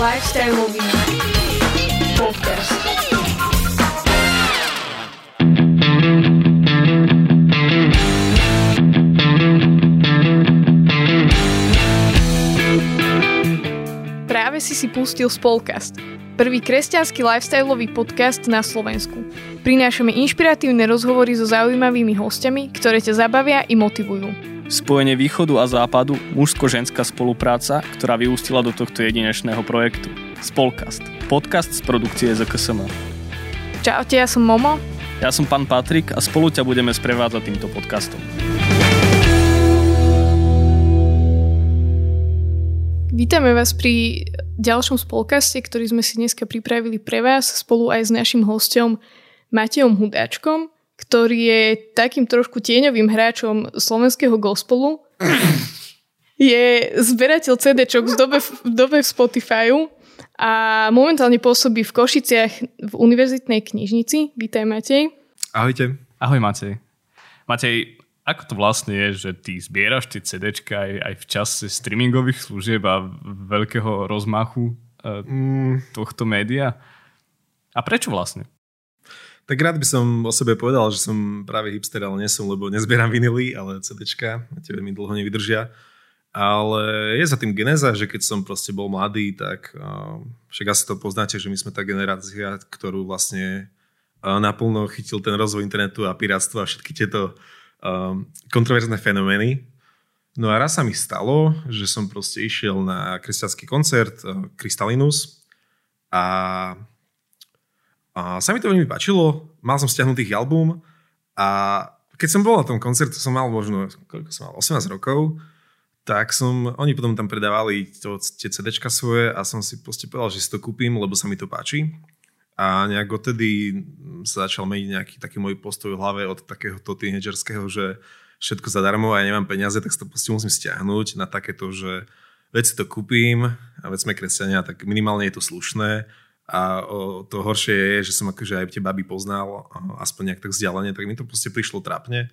Lifestyleový podcast. Práve si pustil Spolkast, prvý kresťanský lifestyleový podcast na Slovensku. Prinášame inšpiratívne rozhovory so zaujímavými hostiami, ktoré ťa zabavia i motivujú. Spojenie východu a západu, mužsko-ženská spolupráca, ktorá vyústila do tohto jedinečného projektu. Spolkast. Podcast z produkcie ZKSM. Čaute, ja som Momo. Ja som pán Patrik a spolu ťa budeme sprevádzať týmto podcastom. Vítame vás pri ďalšom spolkaste, ktorý sme si dneska pripravili pre vás spolu aj s našim hosťom Matejom Hudáčkom, ktorý je takým trošku tieňovým hráčom slovenského gospelu. Je zberateľ CD-čok v dobe v Spotifyu a momentálne pôsobí v Košiciach v univerzitnej knižnici. Vítaj, Matej. Ahojte. Ahoj, Matej. Matej, ako to vlastne je, že ty zbieraš tie CD-čka aj v čase streamingových služieb a veľkého rozmachu tohto média? A prečo vlastne? Tak rád by som o sebe povedal, že som práve hipster, ale nie som, lebo nezbieram vinily, ale CDčka, tie mi dlho nevydržia. Ale je za tým genéza, že keď som proste bol mladý, tak však asi to poznáte, že my sme tá generácia, ktorú vlastne naplno chytil ten rozvoj internetu a pirátstva a všetky tieto kontroverzné fenomény. No a raz sa mi stalo, že som proste išiel na kresťanský koncert Crystalinus a sa mi to veľmi páčilo, mal som stiahnutých album a keď som bol na tom koncerte, som mal možno, koľko som mal, 18 rokov, tak oni potom tam predávali tie CDčka svoje a som si proste povedal, že si to kúpim, lebo sa mi to páči. A nejak odtedy sa začal meniť nejaký taký môj postoj v hlave od takéhoto teenagerského, že všetko zadarmo a ja nemám peniaze, tak si to proste musím stiahnuť na takéto, že veď si to kúpim a veď sme kresťania, tak minimálne je to slušné. A to horšie je, že som akože aj tie baby poznal, aspoň nejak tak vzdialenie, tak mi to proste prišlo trápne.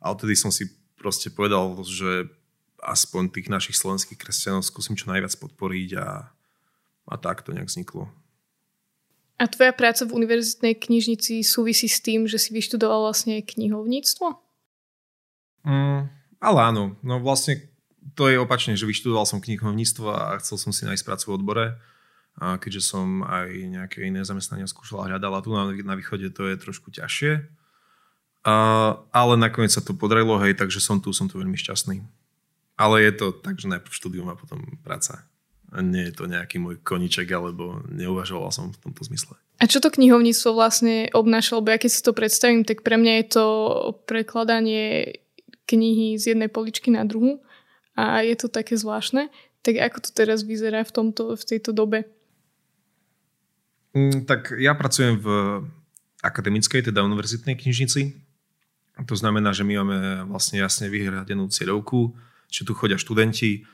A odtedy som si proste povedal, že aspoň tých našich slovenských kresťanov skúsim čo najviac podporiť a tak to nejak vzniklo. A tvoja práca v univerzitnej knižnici súvisí s tým, že si vyštudoval vlastne knihovníctvo? Ale áno, no vlastne to je opačne, že vyštudoval som knihovníctvo a chcel som si nájsť prácu v odbore. A keďže som aj nejaké iné zamestnania skúšal a hľadal, tu na východe to je trošku ťažšie. Ale nakoniec sa to podarilo, hej, takže som tu veľmi šťastný. Ale je to tak, že najprv štúdium a potom práca. Nie je to nejaký môj koníček, alebo neuvažoval som v tomto zmysle. A čo to knihovníctvo vlastne obnášalo? Bo ja keď si to predstavím, tak pre mňa je to prekladanie knihy z jednej poličky na druhú. A je to také zvláštne. Tak ako to teraz vyzerá v tejto dobe? Tak ja pracujem v akademickej, teda univerzitnej knižnici. To znamená, že my máme vlastne jasne vyhradenú cieľovku, čiže tu chodia študenti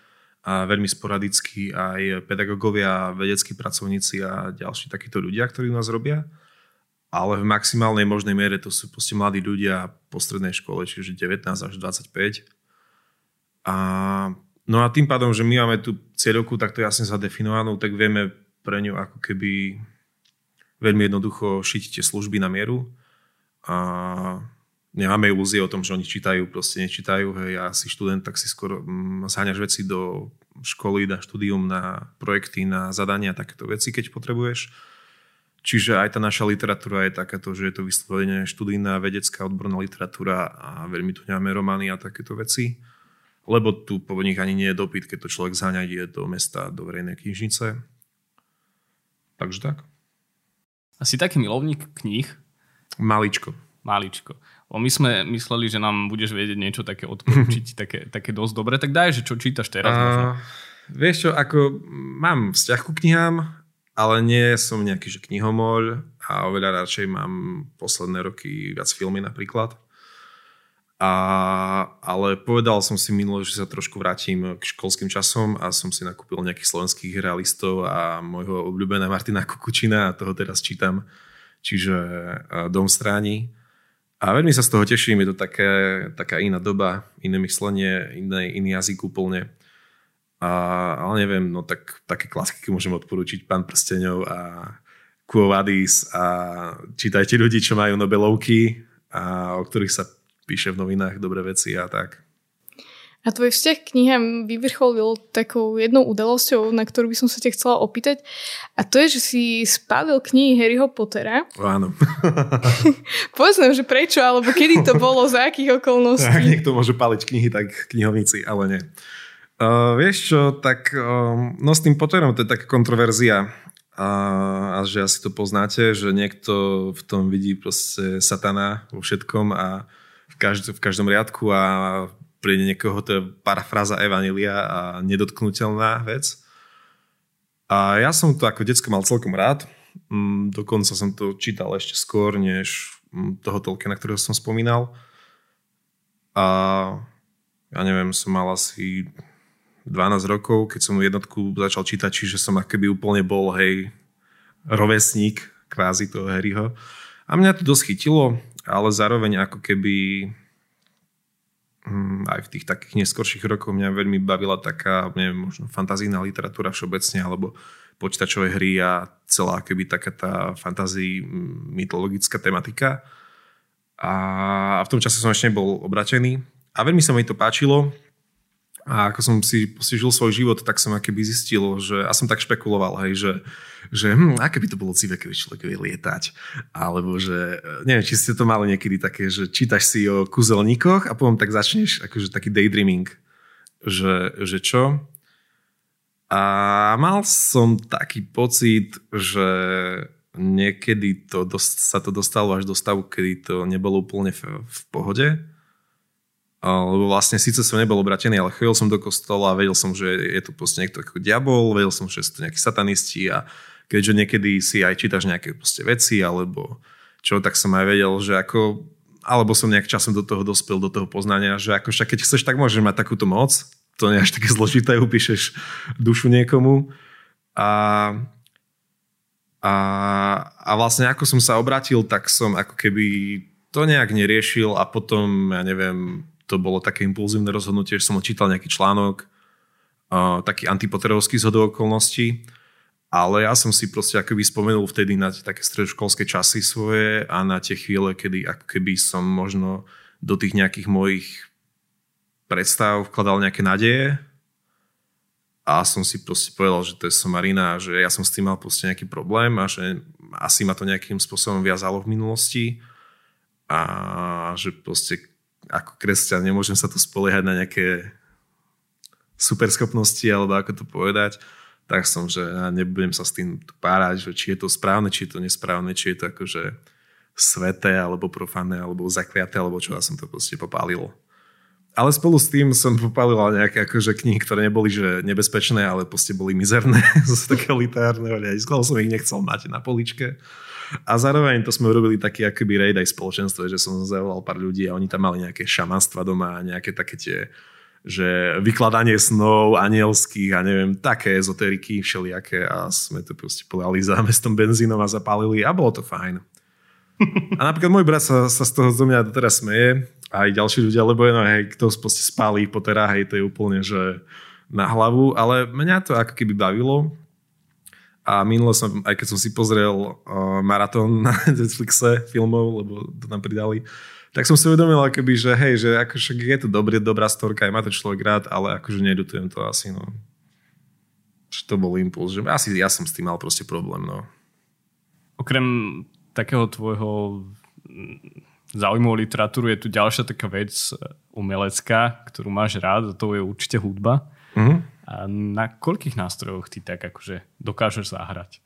a veľmi sporadicky aj pedagógovia, vedeckí pracovníci a ďalší takíto ľudia, ktorí u nás robia. Ale v maximálnej možnej miere to sú proste mladí ľudia po strednej škole, čiže 19 až 25. No a tým pádom, že my máme tú cieľovku takto jasne zadefinovanú, tak vieme pre ňu ako keby veľmi jednoducho šiť tie služby na mieru a nemáme ilúzie o tom, že oni čítajú, proste nečítajú. Hej, ja si študent, tak si skoro zháňaš veci do školy, na štúdium, na projekty, na zadania, takéto veci, keď potrebuješ. Čiže aj tá naša literatúra je takáto, že je to vyslovene študijná, vedecká, odborná literatúra a veľmi tu nemáme romány a takéto veci. Lebo tu po nich ani nie je dopyt, keď to človek zháňa ide do mesta, do verejnej knižnice. Takže tak. A si taký milovník kníh? Maličko. My sme mysleli, že nám budeš vedieť niečo také odporučiť, také dosť dobre. Tak daj, že čo čítaš teraz? Vieš čo, ako mám vzťah ku knihám, ale nie som nejaký že knihomol a oveľa radšej mám posledné roky viac filmy napríklad. Ale povedal som si minulo, že sa trošku vrátim k školským časom a som si nakúpil nejakých slovenských realistov a môjho obľúbeného Martina Kukučina a toho teraz čítam, čiže Dom stráni. A veľmi sa z toho teším, je to taká iná doba, iné myslenie, iný jazyk úplne. Ale neviem, no tak také klasiky môžem odporúčiť Pán prstenov a Quo Vadis a čítajte ľudí, čo majú Nobelovky a o ktorých sa píše v novinách dobré veci a tak. A tvoj vzťah k knihám vyvrcholil takou jednou udalosťou, na ktorú by som sa ťa chcela opýtať. A to je, že si spálil knihy Harryho Pottera. Áno. Poznám, že prečo, alebo kedy to bolo, za akých okolností. Ak niekto môže páliť knihy, tak knihovníci, ale nie. Vieš čo, s tým Potterom to je taká kontroverzia. A že asi to poznáte, že niekto v tom vidí proste satana vo všetkom a v každom riadku a pre niekoho to je parafráza Evanília a nedotknutelná vec. A ja som to ako decko mal celkom rád. Dokonca som to čítal ešte skôr, než toho Tolkiena, ktorého som spomínal. A ja neviem, som mal asi 12 rokov, keď som jednotku začal čítať, čiže som akoby úplne bol, hej, rovesník, kvázi toho Harryho. A mňa to dosť chytilo, ale zároveň ako keby... aj v tých takých neskorších rokoch mňa veľmi bavila taká, neviem, možno fantazijná literatúra všeobecne, alebo počítačové hry a celá keby taká tá fantazí mytologická tematika. A v tom čase som ešte nebol obratený. A veľmi sa mi to páčilo. A ako som si posížil svoj život, tak som akéby zistil, že, a som tak špekuloval, hej, že aké by to bolo civé, keby človek vie lietať. Alebo že, neviem, či ste to mali niekedy také, že čítaš si o kúzelníkoch a potom tak začneš akože taký daydreaming, že čo. A mal som taký pocit, že niekedy to sa to dostalo až do stavu, kedy to nebolo úplne v pohode. Lebo vlastne síce som nebol obratený, ale chodil som do kostola a vedel som, že je to proste niekto ako diabol, vedel som, že sú to nejakí satanisti a keďže niekedy si aj čítaš nejaké proste veci alebo čo, tak som aj vedel, že ako, alebo som nejak časom do toho dospel, do toho poznania, že ako však keď chceš, tak môžeš mať takúto moc, to nie je až také zložité, upíšeš dušu niekomu a vlastne ako som sa obratil, tak som ako keby to nejak neriešil a potom, ja neviem, to bolo také impulzívne rozhodnutie, že som čítal nejaký článok, taký antipotterovský zhodou okolností, ale ja som si proste akoby spomenul vtedy na také stredoškolské časy svoje a na tie chvíle, kedy akoby som možno do tých nejakých mojich predstav vkladal nejaké nádeje a som si proste povedal, že to je somarina, že ja som s tým mal proste nejaký problém a že asi ma to nejakým spôsobom viazalo v minulosti a že proste ako kresťan nemôžem sa tu spoliehať na nejaké superschopnosti, alebo ako to povedať, tak som, že nebudem sa s tým párať, že či je to správne, či je to nesprávne, či je to akože sveté, alebo profánne, alebo zakliaté, alebo čo, ja som to proste popálil. Ale spolu s tým som popálil nejaké akože knihy, ktoré neboli že nebezpečné, ale proste boli mizerné z takého literárneho hľadiska, som ich nechcel mať na poličke. A zároveň to sme urobili taký akoby raid aj spoločenstvo, že som zavolal pár ľudí a oni tam mali nejaké šamanstva doma, nejaké také tie, že vykladanie snov anielských a neviem, také ezoteriky všelijaké a sme to proste poliali zámestom benzínom a zapálili a bolo to fajn. A napríklad môj brat sa z toho zo mňa doteraz smeje a aj ďalší ľudia, lebo kto proste spálí Pottera, hej, to je úplne že na hlavu, ale mňa to ako keby bavilo. A minulo som, aj keď som si pozrel maratón na Netflixe filmov, lebo to tam pridali, tak som si uvedomil, akoby, že hej, že akože je to dobrá storka, aj má to človek rád, ale akože nedutujem to asi, no. Čo to bol impuls, že asi ja som s tým mal proste problém, no. Okrem takého tvojho záujmu o literatúru je tu ďalšia taká vec umelecká, ktorú máš rád, a to je určite hudba. Mhm. A na koľkých nástrojoch ty tak akože dokážeš zahrať?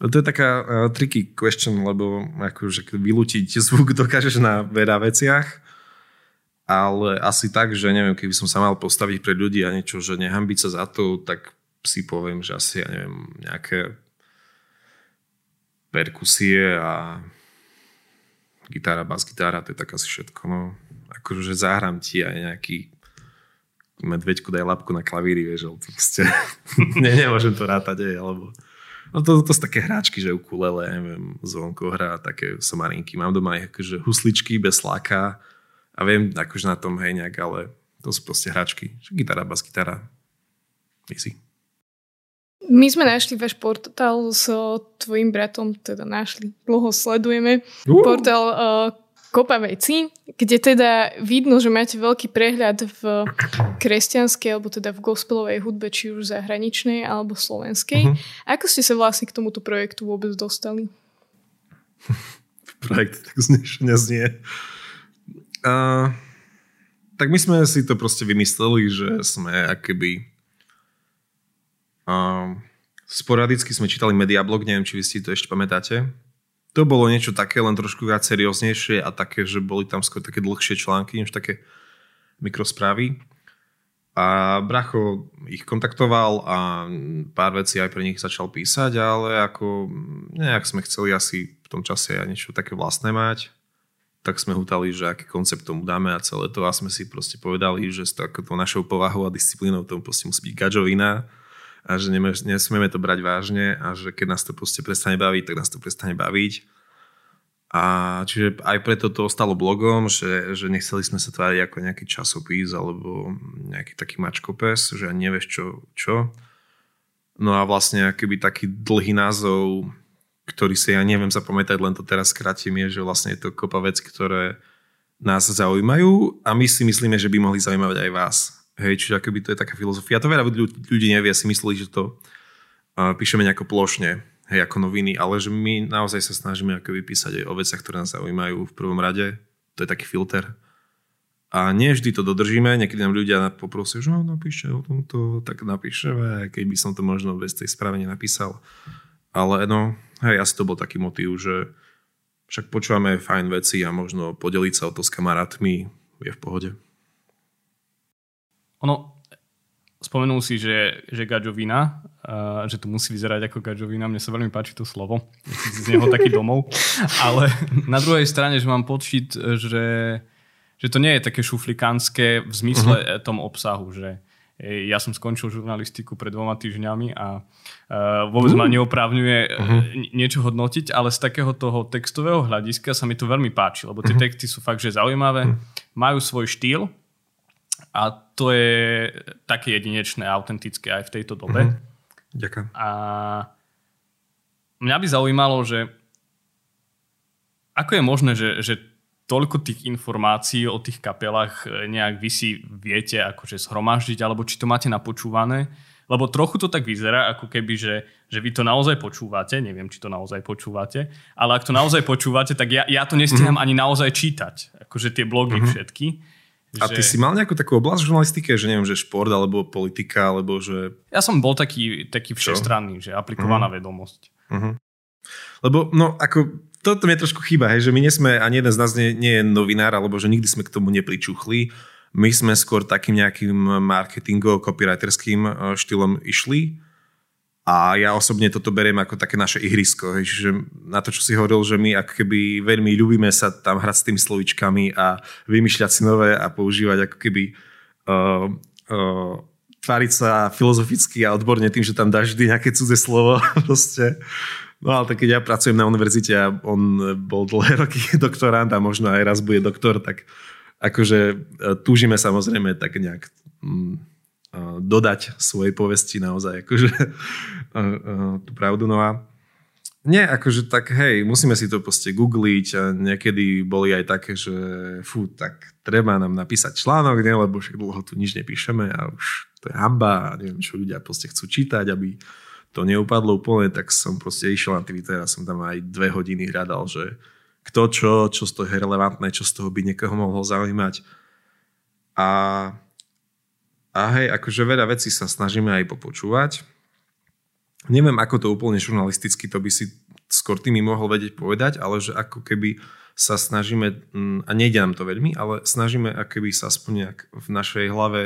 To je taká tricky question, lebo akože vylútiť zvuk dokážeš na veľa veciach, ale asi tak, že neviem, keby som sa mal postaviť pred ľudí a niečo, že nehambiť sa za to, tak si poviem, že asi, ja neviem, nejaké perkusie a gitara, basgitára, to je tak asi všetko. No, akože zahrám ti aj nejaký medveďku daj labku na klavíri, vieš, ale to proste nemôžem to rátať, aj, alebo no to sú také hráčky, že ukulele, neviem, zvonko hrá, také somarinky. Mám doma aj akože husličky bez sláka a viem akože na tom, hej, nejak, ale To sú proste hračky. Gitara, bas, gitara. Easy. My sme našli váš portál s tvojim bratom, teda našli, dlho sledujeme. Portál Skopavejci, kde teda vidno, že máte veľký prehľad v kresťanskej, alebo teda v gospelovej hudbe, či už zahraničnej, alebo slovenskej. Uh-huh. Ako ste sa vlastne k tomuto projektu vôbec dostali? Projekt tak znešenia znie. Tak my sme si to proste vymysleli, že sme akoby... sporadicky sme čítali Mediablog, neviem, či vy si to ešte pamätáte. To bolo niečo také, len trošku viac serióznejšie a také, že boli tam skôr také dlhšie články, než také mikrosprávy. A bracho ich kontaktoval a pár vecí aj pre nich začal písať, ale ako nejak sme chceli asi v tom čase aj niečo také vlastné mať, tak sme hútali, že aký koncept tomu dáme a celé to. A sme si proste povedali, že s takou našou povahou a disciplínou tomu proste musí byť gadžovina a že nesmieme to brať vážne a že keď nás to proste prestane baviť, tak nás to prestane baviť. A čiže aj preto to ostalo blogom, že nechceli sme sa tváriť ako nejaký časopis alebo nejaký taký mačkopes, že nevieš čo. No a vlastne akýby taký dlhý názov, ktorý si ja neviem zapamätať, len to teraz skrátim, je, že vlastne je to kopa vec, ktoré nás zaujímajú a my si myslíme, že by mohli zaujímať aj vás. Hej, čiže akoby to je taká filozofia. A to veľa ľudí nevie, si mysleli, že to píšeme nejako plošne, hej, ako noviny, ale že my naozaj sa snažíme akoby písať aj o veciach, ktoré nás zaujímajú v prvom rade. To je taký filter. A nie vždy to dodržíme, niekedy nám ľudia poprosia, že napíšte o tomto, tak napíšeme, keď by som to možno bez tej správy nenapísal. Ale no, hej, asi to bol taký motív, že však počúvame fajn veci a možno podeliť sa o to s kamarátmi je v pohode. Ono, spomenul si, že gadžovina, že to musí vyzerať ako gadžovina. Mne sa veľmi páči to slovo. Ja si z neho taký domov. Ale na druhej strane, že mám pocit, že to nie je také šuflikánske v zmysle tom obsahu. Že ja som skončil žurnalistiku pred 2 týždňami a vôbec ma neoprávňuje niečo hodnotiť, ale z takého toho textového hľadiska sa mi to veľmi páči, lebo tie texty sú fakt, že zaujímavé, majú svoj štýl. A to je také jedinečné a autentické aj v tejto dobe. Ďakujem. A mňa by zaujímalo, že ako je možné, že toľko tých informácií o tých kapelách nejak vy si viete akože zhromaždiť, alebo či to máte napočúvané. Lebo trochu to tak vyzerá, ako keby, že vy to naozaj počúvate. Neviem, či to naozaj počúvate. Ale ak to naozaj počúvate, tak ja to nestíham ani naozaj čítať. Akože tie blogy všetky. A ty si mal nejakú takú oblasť v žurnalistike, že neviem, že šport, alebo politika, alebo že... Ja som bol taký všestranný, že aplikovaná vedomosť. Lebo, no, ako, toto mi trošku chýba, hej, že my nesme, ani jeden z nás nie je novinár, alebo že nikdy sme k tomu nepričuchli. My sme skôr takým nejakým marketingovým, copywriterským štýlom išli. A ja osobne toto beriem ako také naše ihrisko, hej, že na to, čo si hovoril, že my ako keby veľmi ľúbime sa tam hrať s tými slovíčkami a vymýšľať si nové a používať ako keby tváriť sa filozoficky a odborne tým, že tam dáš vždy nejaké cudzie slovo proste. No ale tak keď ja pracujem na univerzite a on bol dlhé roky doktorant a možno aj raz bude doktor, tak akože túžime samozrejme tak nejak... dodať svojej povesti naozaj akože tú pravdu. No a nie, akože tak hej, musíme si to proste googliť a niekedy boli aj také, že fú, tak treba nám napísať článok, ne, lebo však dlho tu nič nepíšeme a už to je hamba a neviem, čo ľudia proste chcú čítať, aby to neupadlo úplne, tak som proste išiel na Twitter a som tam aj 2 hodiny hľadal, že kto čo z toho je relevantné, čo z toho by niekoho mohlo zaujímať. A hej, akože veľa vecí sa snažíme aj popočúvať. Neviem, ako to úplne žurnalisticky, to by si skôr ty mi mohol vedieť povedať, ale že ako keby sa snažíme, a nejde nám to veľmi, ale snažíme ako keby sa aspoň nejak v našej hlave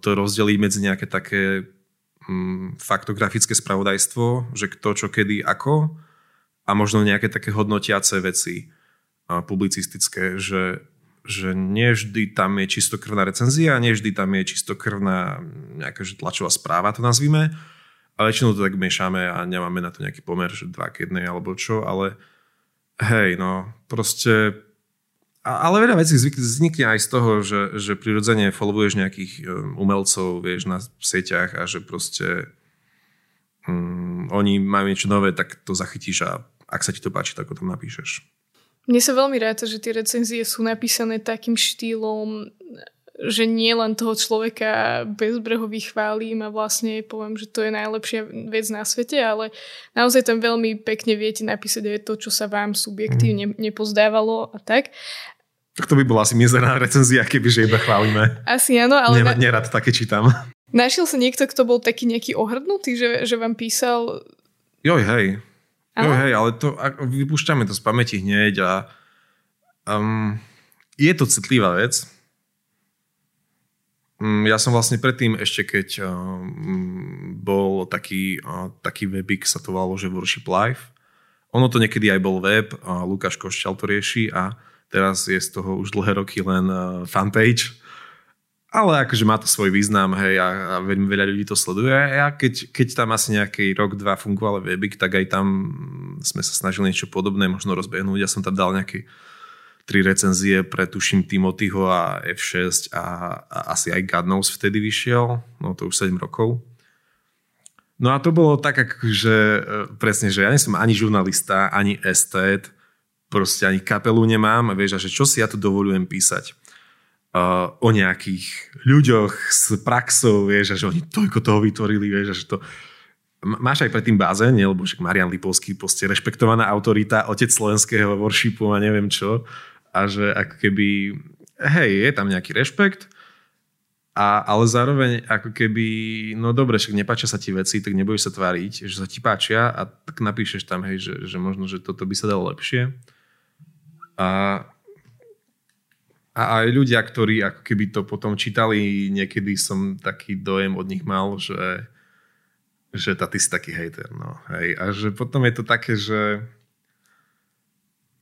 to rozdeliť medzi nejaké také faktografické spravodajstvo, že kto, čo, kedy, ako a možno nejaké také hodnotiace veci publicistické, že nie vždy tam je čistokrvná recenzia, nie vždy tam je čistokrvná nejaká tlačová správa, to nazvime. Ale väčšinou to tak miešame a nemáme na to nejaký pomer, že 2:1 alebo čo, ale hej, no proste Ale veľa vecí vznikne aj z toho, že prirodzene followuješ nejakých umelcov, vieš, na sieťach a že proste oni majú niečo nové, tak to zachytíš a ak sa ti to páči, tak o tom napíšeš. Mne sa veľmi ráta, že tie recenzie sú napísané takým štýlom, že nie len toho človeka bezbrehový chválim a vlastne poviem, že to je najlepšia vec na svete, ale naozaj tam veľmi pekne viete napísať aj to, čo sa vám subjektívne nepozdávalo a tak. To by bola asi mizerná recenzia, kebyže iba chválime. Asi áno, ale... Nerad také čítam. Našiel sa niekto, kto bol taký nejaký ohrdnutý, že vám písal... Joj, hej, ale to, vypúšťame to z pamäti hneď a je to citlivá vec. Ja som vlastne predtým ešte, keď bol taký webik, sa to volalo, že Worship Live. Ono to niekedy aj bol web, Lukáš Košťal to rieši a teraz je z toho už dlhé roky len fanpage. Ale akože má to svoj význam, hej, a veľa ľudí to sleduje. A keď tam asi nejaký rok, dva fungoval webik, tak aj tam sme sa snažili niečo podobné možno rozbehnúť. Ja som tam dal nejaké 3 recenzie pre, tuším, Timothyho a F6 a asi aj God Knows vtedy vyšiel. No to už 7 rokov. No a to bolo tak, že presne, že ja nie som ani žurnalista, ani estét, proste ani kapelu nemám, vieš, a že čo si ja tu dovolujem písať o nejakých ľuďoch s praxou, vieš, a že oni toľko toho vytvorili, vieš, a že to... Máš aj predtým bázeň, lebo však Marian Lipovský, proste rešpektovaná autorita, otec slovenského worshipu a neviem čo, a že ako keby, hej, je tam nejaký rešpekt, ale zároveň ako keby, no dobre, však nepáčia sa ti veci, tak nebudeš sa tváriť, že sa ti páčia a tak napíšeš tam, hej, že možno, že toto by sa dalo lepšie. A aj ľudia, ktorí ako keby to potom čítali, niekedy som taký dojem od nich mal, že ty si taký hejter. No, hej. A že potom je to také, že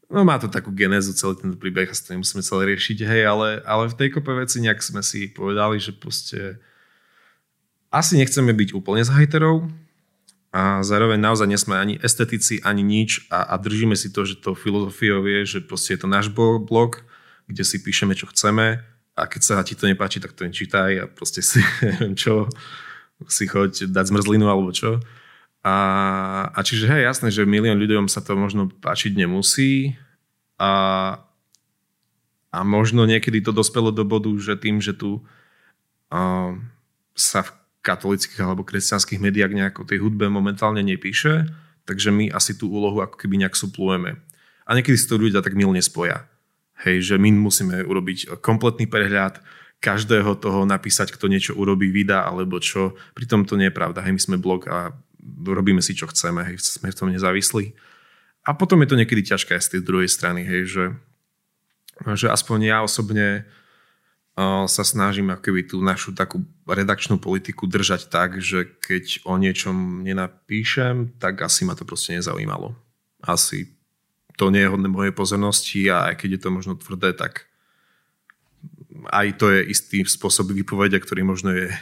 no má to takú genézu celý ten príbeh a s tým musíme celé riešiť. Hej, ale v tej kope veci nejak sme si povedali, že proste asi nechceme byť úplne za hejterov a zároveň naozaj nesme ani estetici, ani nič a držíme si to, že to filozofiou je, že proste je to náš blog, kde si píšeme, čo chceme a keď sa ti to nepáči, tak to nečítaj a proste si, neviem čo, si choď dať zmrzlinu alebo čo. A čiže hej, jasné, že milión ľuďom sa to možno páčiť nemusí a možno niekedy to dospelo do bodu, že tým, že tu sa v katolických alebo kresťanských médiách nejako tej hudbe momentálne nepíše, takže my asi tú úlohu ako keby nejak suplujeme. A niekedy si to ľudia tak milne spoja. Hej, že my musíme urobiť kompletný prehľad každého toho, napísať, kto niečo urobí, vydá alebo čo. Pritom to nie je pravda. Hej, my sme blog a robíme si, čo chceme. Hej, sme v tom nezávislí. A potom je to niekedy ťažké aj z tej druhej strany. Hej, že aspoň ja osobne sa snažím akoby tú našu takú redakčnú politiku držať tak, že keď o niečom nenapíšem, tak asi ma to proste nezaujímalo. Asi to nie je hodné mojej pozornosti a aj keď je to možno tvrdé, tak aj to je istý spôsob výpovede, ktorý možno je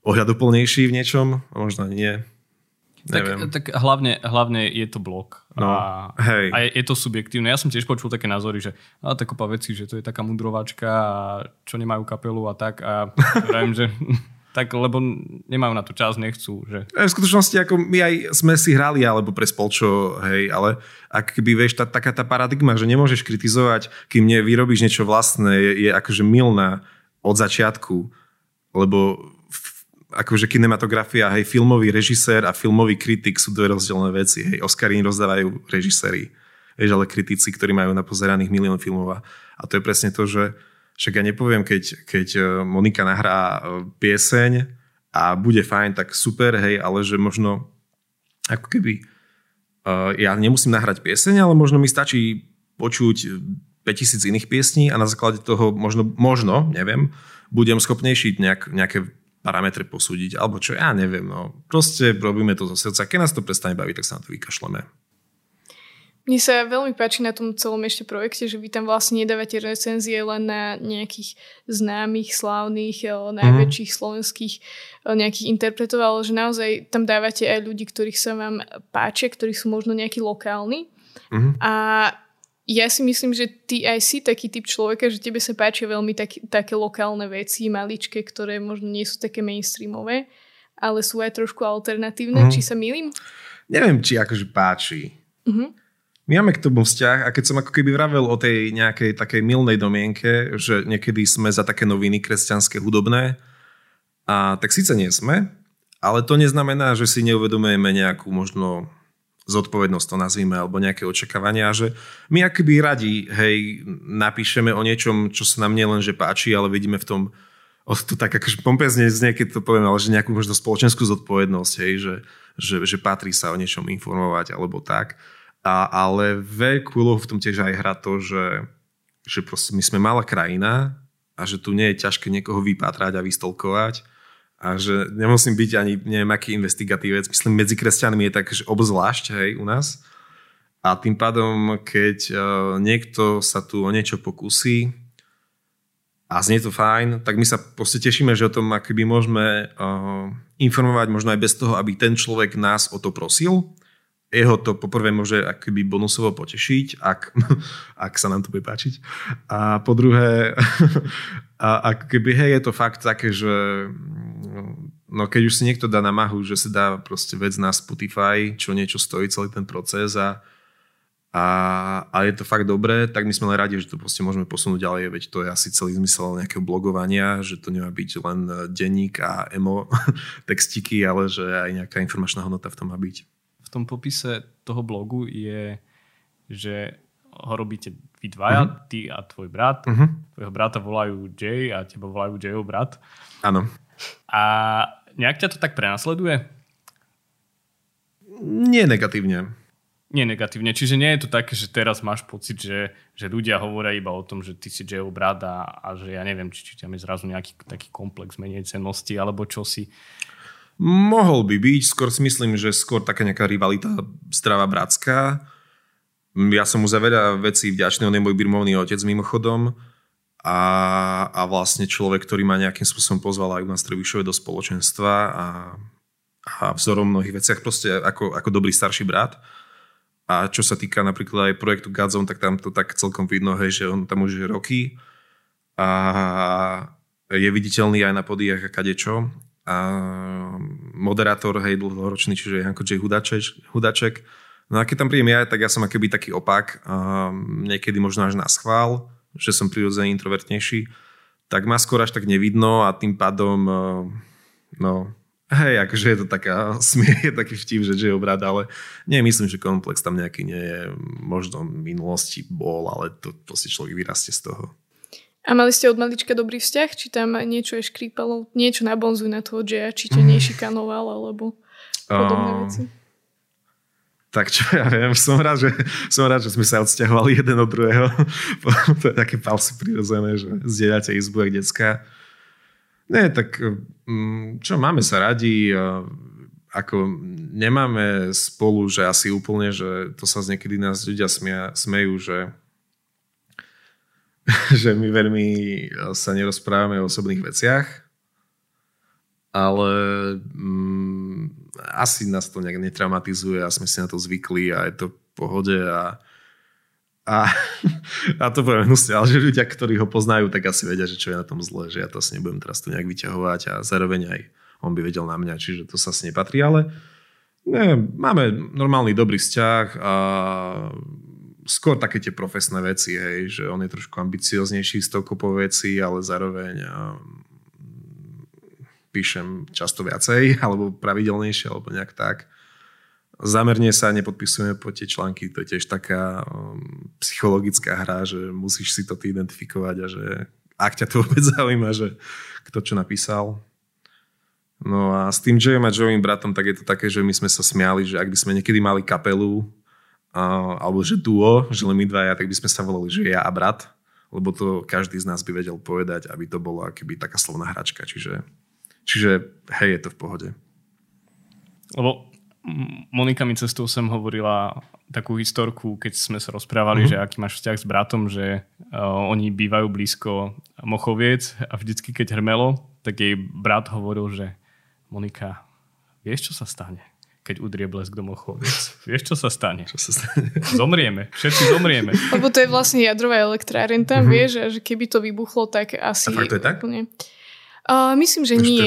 ohľaduplnejší v niečom, a možno nie. Neviem. Tak hlavne je to blog. No, a je to subjektívne. Ja som tiež počul také názory, že tá kopa vecí, že to je taká mudrovačka a čo nemajú kapelu a tak a vravím, že... tak lebo nemajú na to čas, nechcú. Že... V skutočnosti ako my aj sme si hrali alebo pre spolčo, hej, ale ak by, vieš, taká tá paradigma, že nemôžeš kritizovať, kým nevyrobíš niečo vlastné, je akože mylná od začiatku, lebo akože kinematografia, hej, filmový režisér a filmový kritik sú dve rozdielne veci, hej, Oscary rozdávajú režiséri, vieš, ale kritici, ktorí majú napozeraných milión filmov a to je presne to, že však ja nepoviem, keď Monika nahrá pieseň a bude fajn, tak super, hej, ale že možno ako keby ja nemusím nahrať pieseň, ale možno mi stačí počuť 5000 iných piesní a na základe toho možno neviem, budem schopnejší nejaké parametre posúdiť, alebo čo, ja neviem, no proste robíme to zo srdca, keď nás to prestane baviť, tak sa na to vykašľame. Mne sa veľmi páči na tom celom ešte projekte, že vy tam vlastne nedávate recenzie len na nejakých známych, slávnych, najväčších slovenských nejakých interpretov, ale že naozaj tam dávate aj ľudí, ktorých sa vám páčia, ktorí sú možno nejakí lokálni. A Ja si myslím, že ty aj si taký typ človeka, že tebe sa páčia veľmi také lokálne veci, maličké, ktoré možno nie sú také mainstreamové, ale sú aj trošku alternatívne. Mm. Či sa mýlim? Neviem, či akože páči. Mhm. My máme k tomu vzťah a keď som ako keby vravel o tej nejakej takej milnej domienke, že niekedy sme za také noviny kresťanské hudobné, a tak síce nie sme, ale to neznamená, že si neuvedomujeme nejakú možno zodpovednosť, to nazvime, alebo nejaké očakávania, že my akoby radi, hej, napíšeme o niečom, čo sa nám nielenže páči, ale vidíme v tom, to tak akože pompezne znie, keď to poviem, ale že nejakú možno spoločenskú zodpovednosť, hej, že patrí sa o niečom informovať, alebo tak. Ale veľkú úlohu v tom tiež aj hra to, že proste my sme malá krajina a že tu nie je ťažké niekoho vypátrať a vystolkovať a že nemusím byť ani neviem aký investigatívec. Myslím, medzi kresťanmi je tak, že obzvlášť, hej, u nás. A tým pádom, keď niekto sa tu o niečo pokusí a znie to fajn, tak my sa proste tešíme, že o tom akoby môžeme informovať možno aj bez toho, aby ten človek nás o to prosil. Jeho to poprvé môže akoby bonusovo potešiť, ak sa nám to bude páčiť. A po druhé, akoby hej, je to fakt také, že no, keď už si niekto dá na mahu, že sa dá proste vec na Spotify, čo niečo stojí celý ten proces a je to fakt dobré, tak my sme len radi, že to proste môžeme posunúť ďalej, veď to je asi celý zmysel nejakého blogovania, že to nemá byť len denník a emo textiky, ale že aj nejaká informačná hodnota v tom má byť. V tom popise toho blogu je, že ho robíte vy dvaja, ty a tvoj brat. Uh-huh. Tvojho brata volajú Jay a teba volajú Jayov brat. Áno. A nejak ťa to tak prenasleduje? Nie negatívne. Nie negatívne, čiže nie je to také, že teraz máš pocit, že ľudia hovoria iba o tom, že ty si Jayov brat a že ja neviem, či tam je zrazu nejaký taký komplex menej cennosti alebo čo si... Mohol by byť, skôr si myslím, že skôr taká nejaká rivalita zdravá bratská. Ja som mu za veľa vecí vďačný, on je môj birmovný otec mimochodom a vlastne človek, ktorý ma nejakým spôsobom pozval aj u nás Trebišove do spoločenstva a vzorom mnohých veciach proste ako dobrý starší brat. A čo sa týka napríklad aj projektu Godzone, tak tam to tak celkom vidno, hej, že on tam už je roky a je viditeľný aj na podiach a kadečo. A moderátor, hej, dlhoročný, čiže Janko Hudáček. No a keď tam príjem ja, tak ja som akoby taký opak, niekedy možno až na schvál, že som prirodzene introvertnejší, tak ma skôr až tak nevidno a tým pádom, no, hej, akože je to taká smiech, taký vtip, že je obrad, ale nie, myslím, že komplex tam nejaký nie je, možno v minulosti bol, ale to si človek vyrastie z toho. A mali ste od malička dobrý vzťah? Či tam niečo je škrípalo? Niečo nabonzuj na toho Jaya? Či ťa nešikanoval? Alebo podobné veci? Tak čo ja viem. Som rád, že sme sa odsťahovali jeden od druhého. To je také palsy prirodzené, že zdieľate izbu jak decka. Nie, tak čo, máme sa radi. Ako nemáme spolu, že asi úplne, že to sa niekedy nás ľudia smejú, že my veľmi sa nerozprávame o osobných veciach, ale asi nás to nejak netraumatizuje a sme si na to zvykli a je to v pohode a to poviem hnusne, ale že ľudia, ktorí ho poznajú, tak asi vedia, že čo je na tom zle, že ja to asi nebudem teraz tu nejak vyťahovať a zároveň aj on by vedel na mňa, čiže to sa asi nepatrí, ale ne, máme normálny dobrý vzťah a skôr také tie profesné veci, hej, že on je trošku ambicioznejší z toho kopou veci, ale zároveň píšem často viacej, alebo pravidelnejšie, alebo nejak tak. Zámerne sa nepodpisujeme po tie články, to je tiež taká psychologická hra, že musíš si to ty identifikovať a že ak ťa to vôbec zaujíma, že kto čo napísal. No a s tým Jayom a Jayovým bratom, tak je to také, že my sme sa smiali, že ak by sme niekedy mali kapelu, alebo že duo, že len my dvaja, tak by sme sa volali, že ja a brat, lebo to každý z nás by vedel povedať, aby to bola akoby taká slovná hračka, čiže hej, je to v pohode. Lebo Monika mi cestou sem hovorila takú historku, keď sme sa rozprávali, že aký máš vzťah s bratom, že oni bývajú blízko Mochoviec a vždycky, keď hrmelo, tak jej brat hovoril, že Monika, vieš, čo sa stane? keď udrie blesk do Mochoviec. Vieš, čo sa stane? Zomrieme. Všetci zomrieme. Lebo to je vlastne jadrová elektrárne tam, vieš, a že keby to vybuchlo, tak asi... A fakt to je tak? Úplne... myslím, že nie.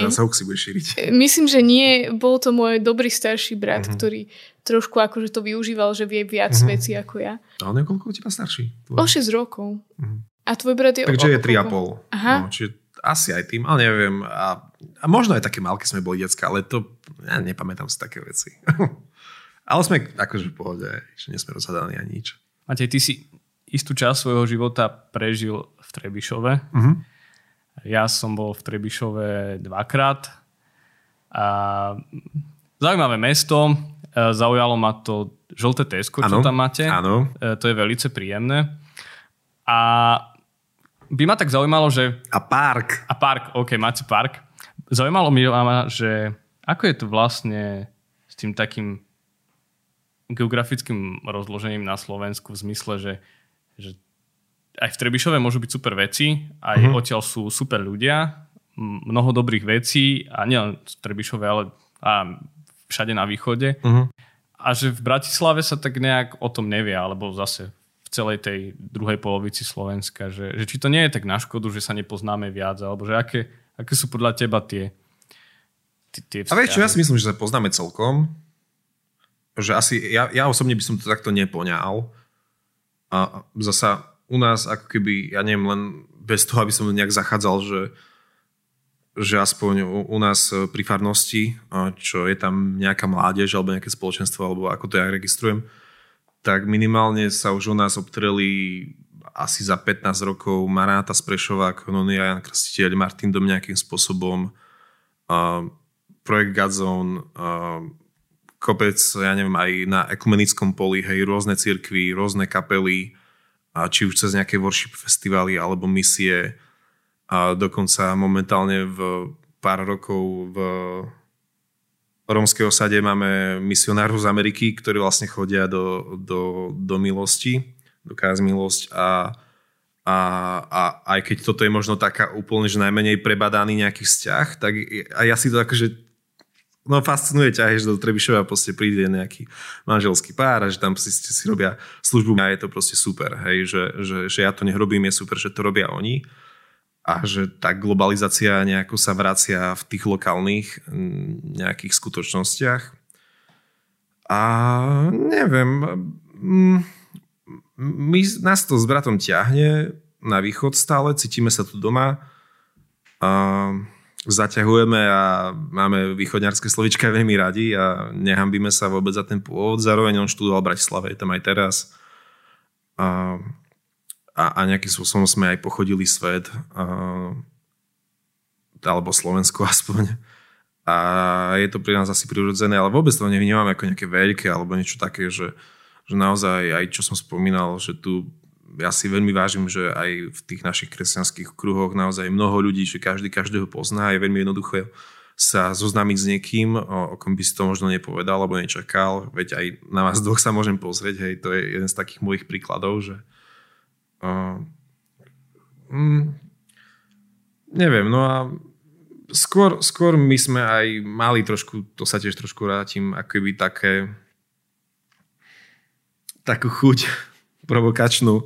Myslím, že nie. Bol to môj dobrý starší brat, ktorý trošku akože to využíval, že vie viac vecí ako ja. A on je koľko teba starší? O 6 rokov. A tvoj brat je... Takže je 3,5. Aha. No, čiže asi aj tým, ale neviem. A možno aj také malké sme boli decká, ale to... Ja nepamätám si také veci. Ale sme akože v pohode, že nesme rozhadaní ani nič. Matej, ty si istú časť svojho života prežil v Trebišove. Ja som bol v Trebišove dvakrát. A zaujímavé mesto. Zaujalo ma to žlté Tesco, čo tam máte. Áno. To je veľmi príjemné. A by ma tak zaujímalo, že... A park, ok, máte park. Zaujímalo mi, že ako je to vlastne s tým takým geografickým rozložením na Slovensku v zmysle, že aj v Trebišove môžu byť super veci, aj odtiaľ sú super ľudia, mnoho dobrých vecí, a nielen v Trebišove, ale a všade na východe. A že v Bratislave sa tak nejak o tom nevie, alebo zase v celej tej druhej polovici Slovenska, že či to nie je tak na škodu, že sa nepoznáme viac, alebo že aké sú podľa teba tie vzťahy? A vieš čo, ja si myslím, že sa poznáme celkom. Že asi, ja osobne by som to takto nepoňal. A zasa u nás ako keby, ja neviem, len bez toho, aby som nejak zachádzal, že aspoň u nás pri farnosti, čo je tam nejaká mládež alebo nejaké spoločenstvo, alebo ako to ja registrujem, tak minimálne sa už u nás obtreli asi za 15 rokov Maranata z Prešova, Kononia, Jan Krstiteľ, Martin Dom nejakým spôsobom, projekt Godzone, kopec, ja neviem, aj na ekumenickom poli, hej, rôzne cirkvi, rôzne kapely, a či už cez nejaké worship festivaly alebo misie, a dokonca momentálne v pár rokov v rómskej osade máme misionárov z Ameriky, ktorí vlastne chodia do milosti, dokáz milosť, a aj keď toto je možno taká úplne, že najmenej prebadaný nejaký vzťah, tak a ja si to akože fascinuje ťa, že do Trebišova proste príde nejaký manželský pár a že tam si robia službu a je to proste super, hej, že ja to nerobím, je super, že to robia oni, a že tá globalizácia nejako sa vracia v tých lokálnych nejakých skutočnostiach. A neviem, nás to s bratom ťahne na východ stále, cítime sa tu doma a zaťahujeme a máme východňarské slovíčka veľmi radi a nehambíme sa vôbec za ten pôvod. Zároveň on študoval v Bratislave, je tam aj teraz. A nejakým spôsobom sme aj pochodili svet, alebo Slovensko aspoň. A je to pri nás asi prirodzené, ale vôbec to nevnímam ako nejaké veľké alebo niečo také, že naozaj aj čo som spomínal, že tu ja si veľmi vážim, že aj v tých našich kresťanských kruhoch naozaj mnoho ľudí, že každý každého pozná, je veľmi jednoduché sa zoznámiť s niekým, o kom by si to možno nepovedal alebo nečakal. Veď aj na vás dvoch sa môžem pozrieť, hej, to je jeden z takých mojich príkladov, že neviem, no a skôr my sme aj mali trošku, to sa tiež trošku vrátim, akoby takú chuť provokačnú,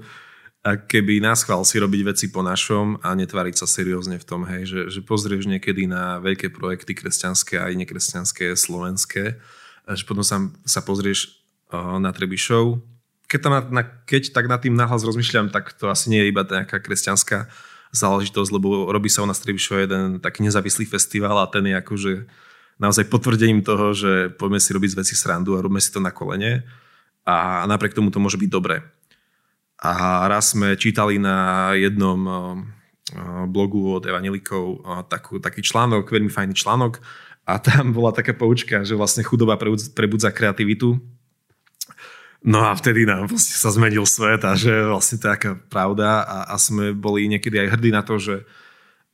keby náschvál si robiť veci po našom a netváriť sa seriózne v tom, hej, že pozrieš niekedy na veľké projekty kresťanské aj nekresťanské, slovenské, a že potom sa pozrieš na Trebišov. Keď tak nad tým nahlas rozmýšľam, tak to asi nie je iba nejaká kresťanská záležitosť, lebo robí sa u nás Trebišov jeden taký nezávislý festival a ten je akože naozaj potvrdením toho, že poďme si robiť z veci srandu a robíme si to na kolene a napriek tomu to môže byť dobré. A raz sme čítali na jednom blogu od evanjelikov taký článok, veľmi fajný článok, a tam bola taká poučka, že vlastne chudoba prebudza kreativitu. No a vtedy nám vlastne sa zmenil svet a že vlastne to je taká pravda, a sme boli niekedy aj hrdí na to,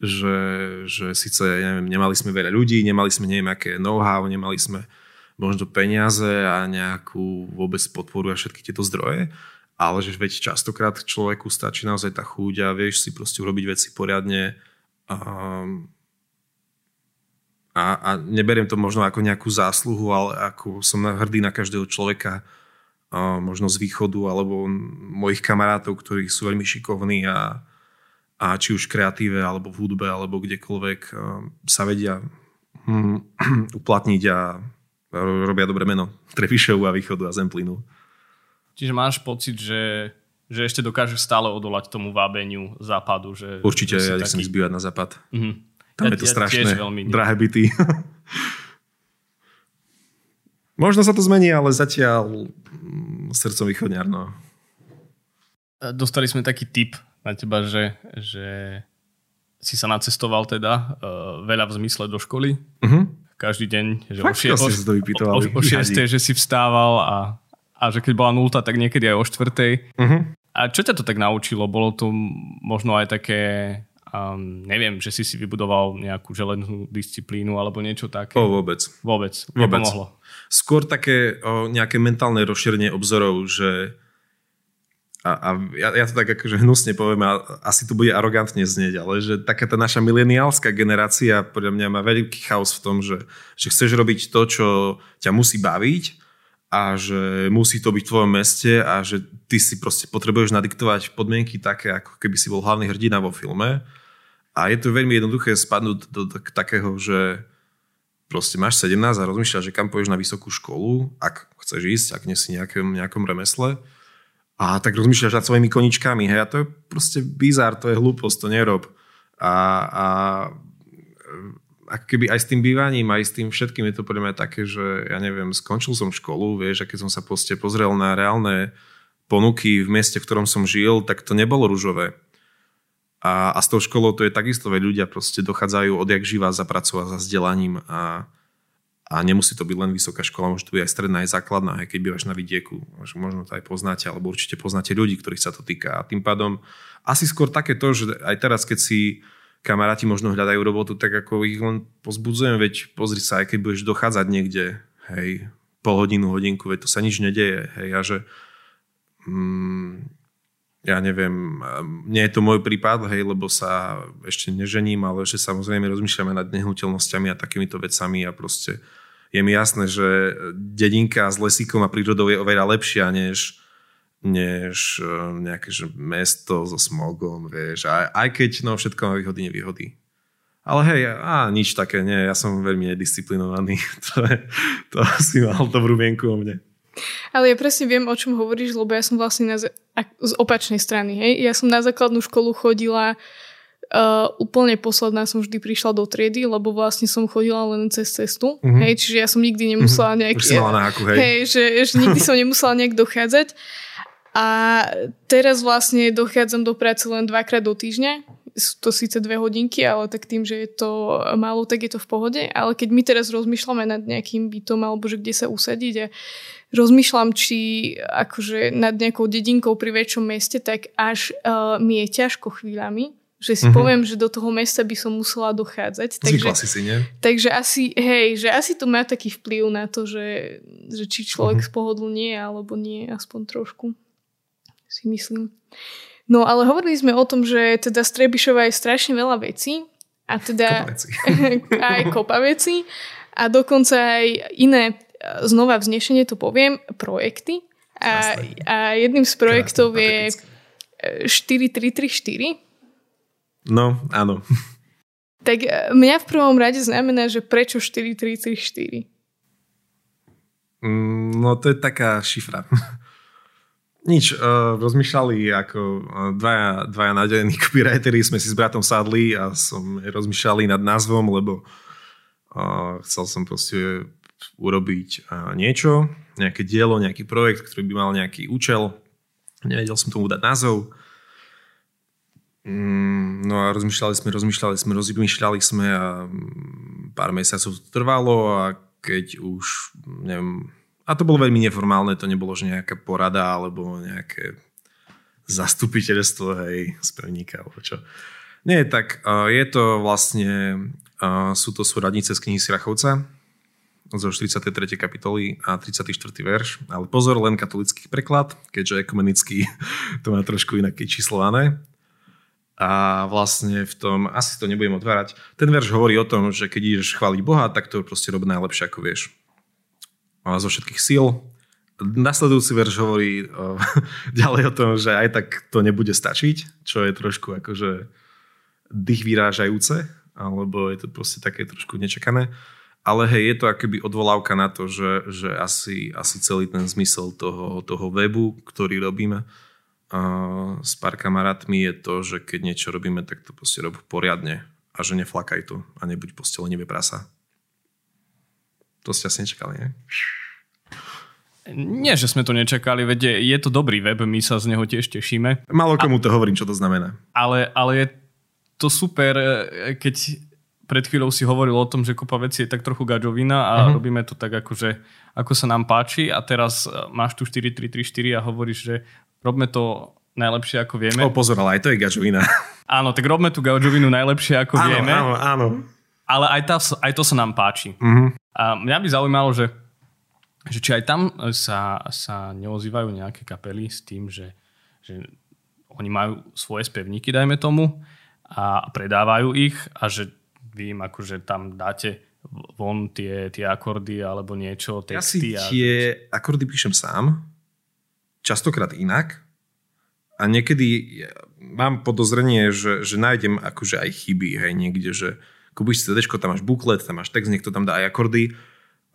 že síce neviem, nemali sme veľa ľudí, nemali sme neviem aké know-how, nemali sme možno peniaze a nejakú vôbec podporu a všetky tieto zdroje. Ale že veď častokrát človeku stačí naozaj tá chuť a vieš si proste urobiť veci poriadne. a neberiem to možno ako nejakú zásluhu, ale ako som hrdý na každého človeka, možno z východu, alebo mojich kamarátov, ktorí sú veľmi šikovní a či už v kreatíve, alebo v hudbe, alebo kdekoľvek sa vedia uplatniť a robia dobre meno Trebišovu a východu a Zemplínu. Čiže máš pocit, že ešte dokážeš stále odolať tomu vábeniu západu? Že, určite, že ja nechcem taký... zbývať na západ. Mm-hmm. Tam je to strašné, drahé byty. Možno sa to zmení, ale zatiaľ srdcom východňar, no. Dostali sme taký tip na teba, že si sa nacestoval teda veľa v zmysle do školy. Uh-huh. Každý deň, že o 6:00, že si vstával a že keď bola 0:00, tak niekedy aj o 4:00. Uh-huh. A čo ťa to tak naučilo? Bolo to možno aj také... neviem, že si vybudoval nejakú železnú disciplínu alebo niečo také? Vôbec. Nepomohlo. Skôr také nejaké mentálne rozšírenie obzorov, že a ja to tak akože hnusne poviem a asi to bude arogantne znieť, ale že taká tá naša mileniálska generácia podľa mňa má veľký chaos v tom, že chceš robiť to, čo ťa musí baviť a že musí to byť v tvojom meste a že ty si proste potrebuješ nadiktovať podmienky také, ako keby si bol hlavný hrdina vo filme. A je to veľmi jednoduché spadnúť do takého, že proste máš 17 a rozmýšľaš, že kam pôjdeš na vysokú školu, ak chceš ísť, ak nie si nejakom remesle. A tak rozmýšľaš nad svojimi koničkami. Hej, a to je proste bizár, to je hlúposť, to nerob. A keby aj s tým bývaním, aj s tým všetkým je to podľa mňa také, že ja neviem, skončil som školu, vieš, a keď som sa proste pozrel na reálne ponuky v mieste, v ktorom som žil, tak to nebolo ružové. A s tou školou to je takisto, veď ľudia proste dochádzajú odjak živa zapracovať za vzdelaním a nemusí to byť len vysoká škola, môže to byť aj stredná, aj základná, aj keď bývaš na vidieku. Možno to aj poznáte, alebo určite poznáte ľudí, ktorých sa to týka. A tým pádom asi skôr také to, že aj teraz, keď si kamaráti možno hľadajú robotu, tak ako ich len pozbudzujem, veď pozri sa, aj keď budeš dochádzať niekde, hej, pol hodinu, hodinku, veď to sa nič nedeje, hej, a že... ja neviem, nie je to môj prípad, hej, lebo sa ešte nežením, ale ešte samozrejme rozmýšľame nad nehnuteľnosťami a takýmito vecami a proste je mi jasné, že dedinka s lesíkom a prírodou je oveľa lepšia, než nejaké že mesto so smogom, vieš, aj keď no, všetko má výhody, nevýhody. Ale hej, nič také, nie, ja som veľmi nedisciplinovaný, to asi mal dobrú mienku o mne. Ale ja presne viem, o čom hovoríš, lebo ja som vlastne z opačnej strany. Hej? Ja som na základnú školu chodila úplne posledná, som vždy prišla do triedy, lebo vlastne som chodila len cez cestu. Mm-hmm. Hej? Čiže ja som nikdy nemusela nejak... že nikdy som nemusela nejak dochádzať. A teraz vlastne dochádzam do práce len 2-krát do týždňa. Sú to síce 2 hodinky, ale tak tým, že je to málo, tak je to v pohode. Ale keď my teraz rozmýšľame nad nejakým bytom, alebo že kde sa usadiť a rozmýšľam, či akože nad nejakou dedinkou pri väčšom meste, tak až mi je ťažko chvíľami, že si poviem, že do toho mesta by som musela dochádzať. Zvykla si si, nie? Takže asi, hej, že asi to má taký vplyv na to, že či človek z pohodlu nie, alebo nie, aspoň trošku. Si myslím. No, ale hovorili sme o tom, že teda z Trebišova je strašne veľa vecí a teda aj kopa vecí a dokonca aj iné, znova vznešenie to poviem, projekty. A jedným z projektov je 4334. No, áno. Tak mňa v prvom rade znamená, že prečo 4334? No, to je taká šifra. Nič, rozmýšľali ako dvaja nádejní copywriteri, sme si s bratom sadli a som rozmýšľali nad názvom, lebo chcel som proste urobiť niečo, nejaké dielo, nejaký projekt, ktorý by mal nejaký účel. Nevedel som tomu dať názov. No a rozmýšľali sme a pár mesiacov to trvalo a keď už, neviem... A to bolo veľmi neformálne, to nebolo, že nejaká porada alebo nejaké zastupiteľstvo, hej, správnika alebo čo. Nie, tak je to vlastne, sú radnice z knihy Sirachovca zo 43. kapitoly a 34. verš. Ale pozor, len katolický preklad, keďže ekumenický to má trošku inaké číslované. A vlastne v tom, asi to nebudem otvárať, ten verš hovorí o tom, že keď ideš chváliť Boha, tak to proste rob najlepšie, ako vieš. A zo všetkých síl. Nasledujúci verš hovorí ďalej o tom, že aj tak to nebude stačiť, čo je trošku akože dých vyrážajúce, alebo je to proste také trošku nečakané. Ale hej, je to akoby odvolávka na to, že asi celý ten zmysel toho webu, ktorý robíme, s pár kamarátmi je to, že keď niečo robíme, tak to proste rob poriadne a že neflakaj to a nebuď proste lenivý prasa. To ste asi nečakali, nie? Nie, že sme to nečakali, veď je to dobrý web, my sa z neho tiež tešíme. Málo komu to hovorím, čo to znamená. Ale je to super, keď pred chvíľou si hovoril o tom, že kopa vecí je tak trochu gadžovina a robíme to tak, akože, ako sa nám páči a teraz máš tu 4-3-3-4 a hovoríš, že robme to najlepšie, ako vieme. O, pozor, ale aj to je gadžovina. Áno, tak robme tú gadžovinu najlepšie, ako vieme. Áno. Ale aj to sa nám páči. Uh-huh. A mňa by zaujímalo, že či aj tam sa neozývajú nejaké kapely s tým, že oni majú svoje spevníky, dajme tomu, a predávajú ich a že vy im akože tam dáte von tie akordy alebo niečo, texty. Ja si tie akordy píšem sám. Častokrát inak. A niekedy mám podozrenie, že nájdem akože aj chyby, hej, niekde, že kúpiš CDčko, tam máš buklet, tam máš text, niekto tam dá aj akordy.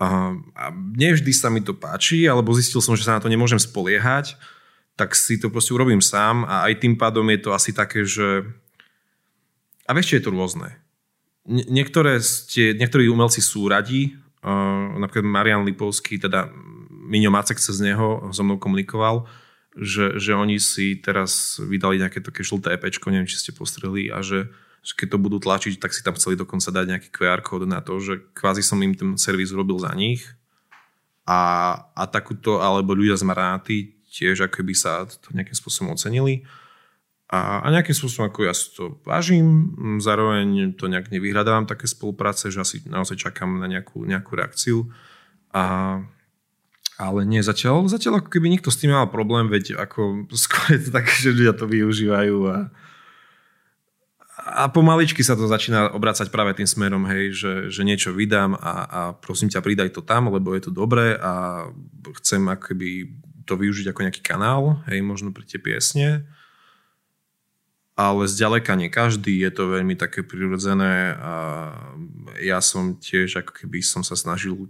A nevždy sa mi to páči, alebo zistil som, že sa na to nemôžem spoliehať, tak si to proste urobím sám a aj tým pádom je to asi také, že... A vieš, čo je to rôzne. Niektorí umelci sú radi, napríklad Marian Lipovský, teda Minio Macek cez neho so mnou komunikoval, že oni si teraz vydali nejaké také žlté EPčko, neviem, či ste postrehli, a že keď to budú tlačiť, tak si tam chceli dokonca dať nejaký QR kód na to, že kvázi som im ten servis urobil za nich a takúto, alebo ľudia z Maranaty tiež ako by sa to nejakým spôsobom ocenili a nejakým spôsobom ako ja si to vážim, zároveň to nejak nevyhľadávam také spolupráce, že asi naozaj čakám na nejakú reakciu ale nie, zatiaľ ako keby nikto s tým mal problém, veď ako skôr je to také, že ľudia to využívajú a pomaličky sa to začína obracať práve tým smerom, hej, že niečo vydám a prosím ťa, pridaj to tam, lebo je to dobré a chcem ako keby to využiť ako nejaký kanál, hej, možno pri tie piesne, ale zďaleka nie každý, je to veľmi také prirodzené a ja som tiež ako keby som sa snažil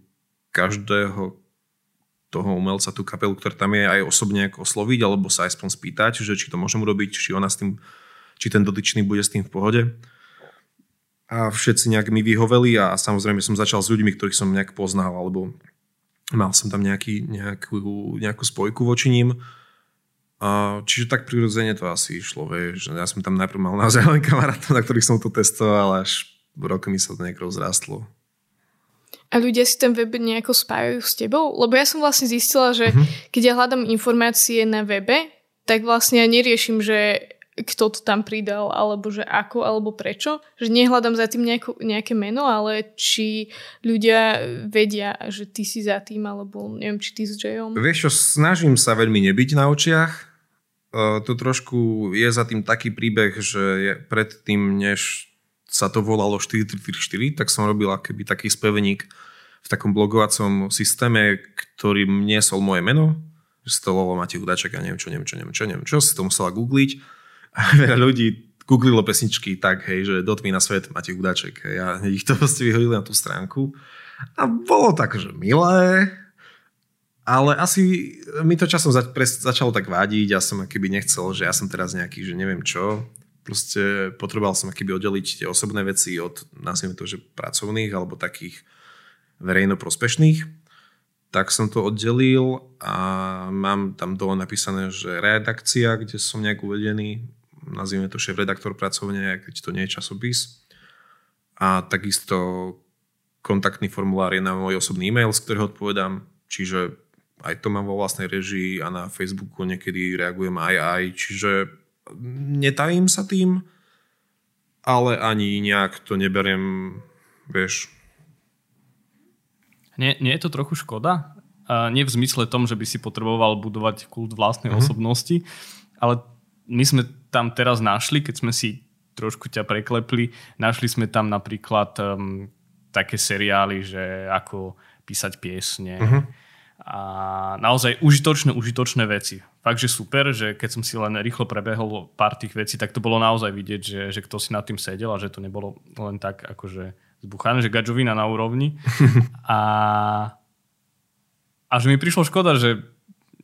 každého toho umelca, tú kapelu, ktorá tam je, aj osobne osloviť, alebo sa aj aspoň spýtať, že či to môžem urobiť, či ten dotyčný bude s tým v pohode. A všetci nejak mi vyhoveli a samozrejme som začal s ľuďmi, ktorých som nejak poznal, alebo mal som tam nejakú spojku voči ním. Čiže tak prirodzene to asi išlo, vieš. Ja som tam najprv mal naozaj len kamarátov, na ktorých som to testoval, až rokmi sa to nejak rozrastlo. A ľudia si ten web nejako spájajú s tebou? Lebo ja som vlastne zistila, že keď ja hľadám informácie na webe, tak vlastne ja neriešim, že kto to tam pridal, alebo že ako, alebo prečo. Že nehľadám za tým nejaké meno, ale či ľudia vedia, že ty si za tým, alebo neviem, či ty s Jayom. Vieš čo, snažím sa veľmi nebyť na očiach. To trošku je za tým taký príbeh, že predtým, než sa to volalo 4344, tak som robil akoby taký spevník v takom blogovacom systéme, ktorým niesol moje meno, že sa to volalo Matej Hudáček a neviem čo, si to musela googliť. A veľa ľudí googlilo pesničky tak, hej, že dotmí na svet Matej Hudáček. Ja ich to proste vyhodili na tú stránku. A bolo tak, že milé, ale asi mi to časom začalo tak vádiť a som akoby nechcel, že ja som teraz nejaký, že neviem čo. Proste potreboval som akýby oddeliť tie osobné veci od, nazvime to, že pracovných alebo takých verejnoprospešných. Tak som to oddelil a mám tam dole napísané, že redakcia, kde som nejak uvedený, nazvime to šéf-redaktor pracovne, keď to nie je časopis. A takisto kontaktný formulár je na môj osobný e-mail, z ktorého odpovedám, čiže aj to mám vo vlastnej režii a na Facebooku niekedy reagujem aj, čiže netajím sa tým, ale ani nejak to neberiem, vieš. Nie je to trochu škoda? Nie v zmysle tom, že by si potreboval budovať kult vlastnej osobnosti, ale my sme tam teraz našli, keď sme si trošku ťa preklepli, našli sme tam napríklad také seriály, že ako písať piesne a naozaj užitočné veci. Fakt, že super, že keď som si len rýchlo prebehol pár tých vecí, tak to bolo naozaj vidieť, že kto si nad tým sedel a že to nebolo len tak akože zbuchané, že gačovina na úrovni. A že mi prišlo škoda, že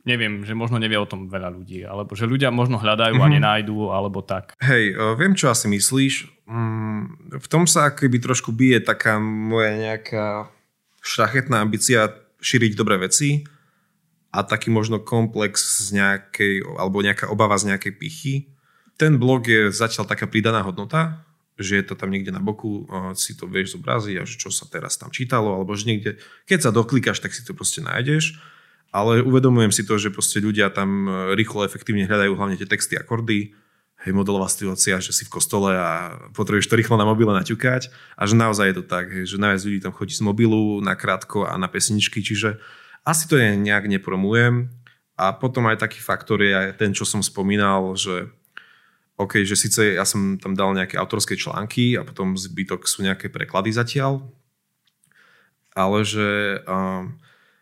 neviem, že možno nevie o tom veľa ľudí, alebo že ľudia možno hľadajú a nenájdu, alebo tak. Hej, viem, čo asi myslíš. V tom sa akoby trošku bije taká moja nejaká šľachetná ambícia šíriť dobré veci a taký možno komplex z nejakej, alebo nejaká obava z nejakej pichy. Ten blog je zatiaľ taká pridaná hodnota, že je to tam niekde na boku, si to vieš zobraziť a čo sa teraz tam čítalo, alebo že niekde, keď sa doklikáš, tak si to proste nájdeš. Ale uvedomujem si to, že proste ľudia tam rýchlo, efektívne hľadajú hlavne tie texty, akordy, hej, modelová situácia, že si v kostole a potrebuješ to rýchlo na mobile naťukať a že naozaj je to tak, hej, že najviac ľudí tam chodí z mobilu na krátko a na pesničky, čiže asi to nejak nepromujem. A potom aj taký faktor je aj ten, čo som spomínal, že OK, že síce ja som tam dal nejaké autorské články a potom zbytok sú nejaké preklady zatiaľ, ale že...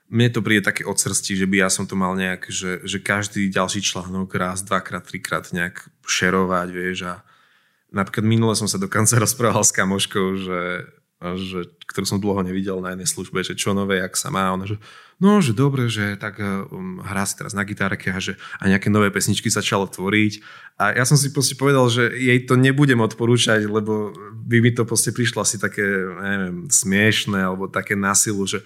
mne to príde také od srsti, že by ja som to mal nejak, že každý ďalší článok raz, dvakrát, trikrát nejak šerovať, vieš. A napríklad minule som sa dokonca rozprával s kamoškou, že, ktorú som dlho nevidel na jednej službe, že čo nové, jak sa má. Ona, že no, že dobre, že tak hrá si teraz na gitárke a, že, a nejaké nové pesničky začalo tvoriť. A ja som si proste povedal, že jej to nebudem odporúčať, lebo by mi to proste prišlo asi také, neviem, smiešné alebo také na silu, že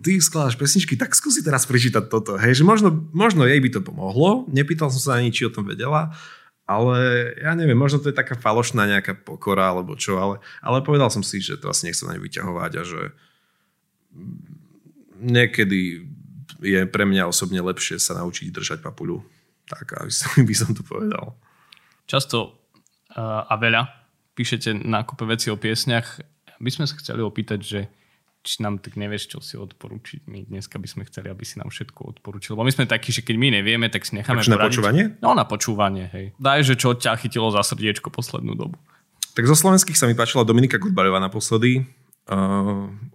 ty skládaš pesničky, tak skúsi teraz prečítať toto. Hej, že možno jej by to pomohlo, nepýtal som sa ani, či o tom vedela, ale ja neviem, možno to je taká falošná nejaká pokora alebo čo, ale povedal som si, že to asi nechcem ani vyťahovať a že niekedy je pre mňa osobne lepšie sa naučiť držať papuľu. Tak, aby som to povedal. Často a veľa píšete na kúpe veci o piesňach. By sme sa chceli opýtať, že či nám tak nevieš, čo si odporučiť. My dneska by sme chceli, aby si nám všetko odporučil. Lebo my sme takí, že keď my nevieme, tak si necháme poradiť. Na počúvanie? No, na počúvanie, hej. Daj, že čo ťa chytilo za srdiečko poslednú dobu. Tak zo slovenských sa mi páčila Dominika Gudbarová naposledy.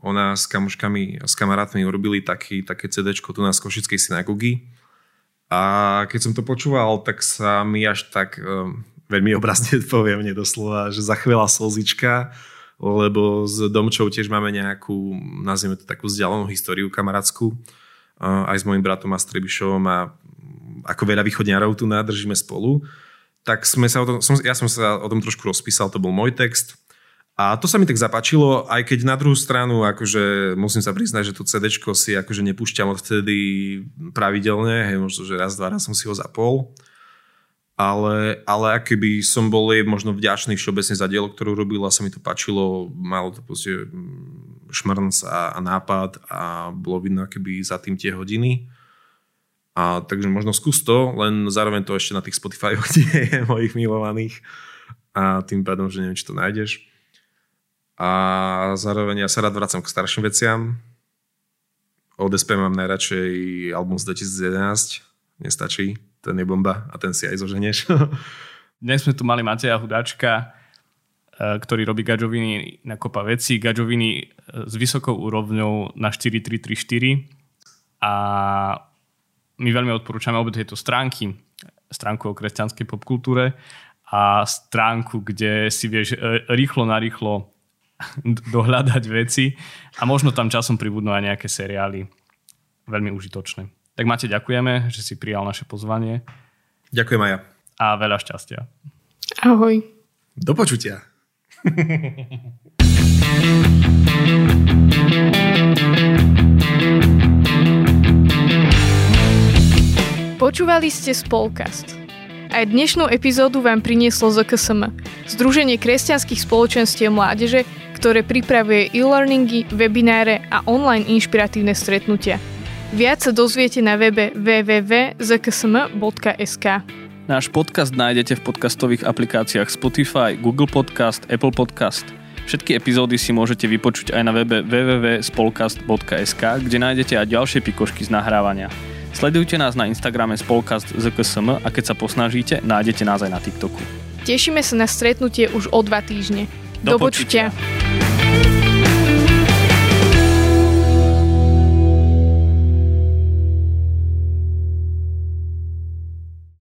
Ona s kamoškami, s kamarátmi urobili také CD-čko tu na Košickej synagógy. A keď som to počúval, tak sa mi až tak... veľmi obrazne poviem, nedoslova, že zachvela slzička, lebo s Domčou tiež máme nejakú, nazvime to takú vzdialenú históriu kamarátskú. Aj s mojim bratom a s Trebišovom a ako veľa východňarov tu držíme spolu. Tak ja som sa o tom trošku rozpísal, to bol môj text. A to sa mi tak zapáčilo, aj keď na druhú stranu, akože musím sa priznať, že to CDčko si akože nepúšťam odtedy pravidelne, hej, možno, že raz, dva raz som si ho zapol. Ale akoby som bol jej možno vďačný všeobecne za dielo, ktorú robila, sa mi to páčilo, malo to proste šmrnc a nápad a bolo vidno akoby za tým tie hodiny. A takže možno skús to, len zároveň to ešte na tých Spotifyoch nie je mojich milovaných a tým pádom, že neviem, či to nájdeš. A zároveň ja sa rád vracam k starším veciam. Od SP mám najradšej album z 2011, nestačí. Ten je bomba a ten si aj zoženieš. Dnes sme tu mali Mateja Hudáčka, ktorý robí gačoviny na kopa veci. Gačoviny s vysokou úrovňou na 4334 a my veľmi odporúčame obe tieto stránky. Stránku o kresťanskej popkultúre a stránku, kde si vieš rýchlo narýchlo dohľadať veci a možno tam časom pribudnú aj nejaké seriály. Veľmi užitočné. Tak Matej, ďakujeme, že si prijal naše pozvanie. Ďakujem aj ja. A veľa šťastia. Ahoj. Do počutia. Počúvali ste Spolkast. Aj dnešnú epizódu vám prinieslo ZKSM, Združenie kresťanských spoločenstiev mládeže, ktoré pripravuje e-learningy, webináre a online inšpiratívne stretnutia. Viac sa dozviete na webe www.zksm.sk. Náš podcast nájdete v podcastových aplikáciách Spotify, Google Podcast, Apple Podcast. Všetky epizódy si môžete vypočuť aj na webe www.spolkast.sk, kde nájdete aj ďalšie pikošky z nahrávania. Sledujte nás na Instagrame Spolkast ZKSM a keď sa posnažíte, nájdete nás aj na TikToku. Tešíme sa na stretnutie už o 2 týždne. Do počutia.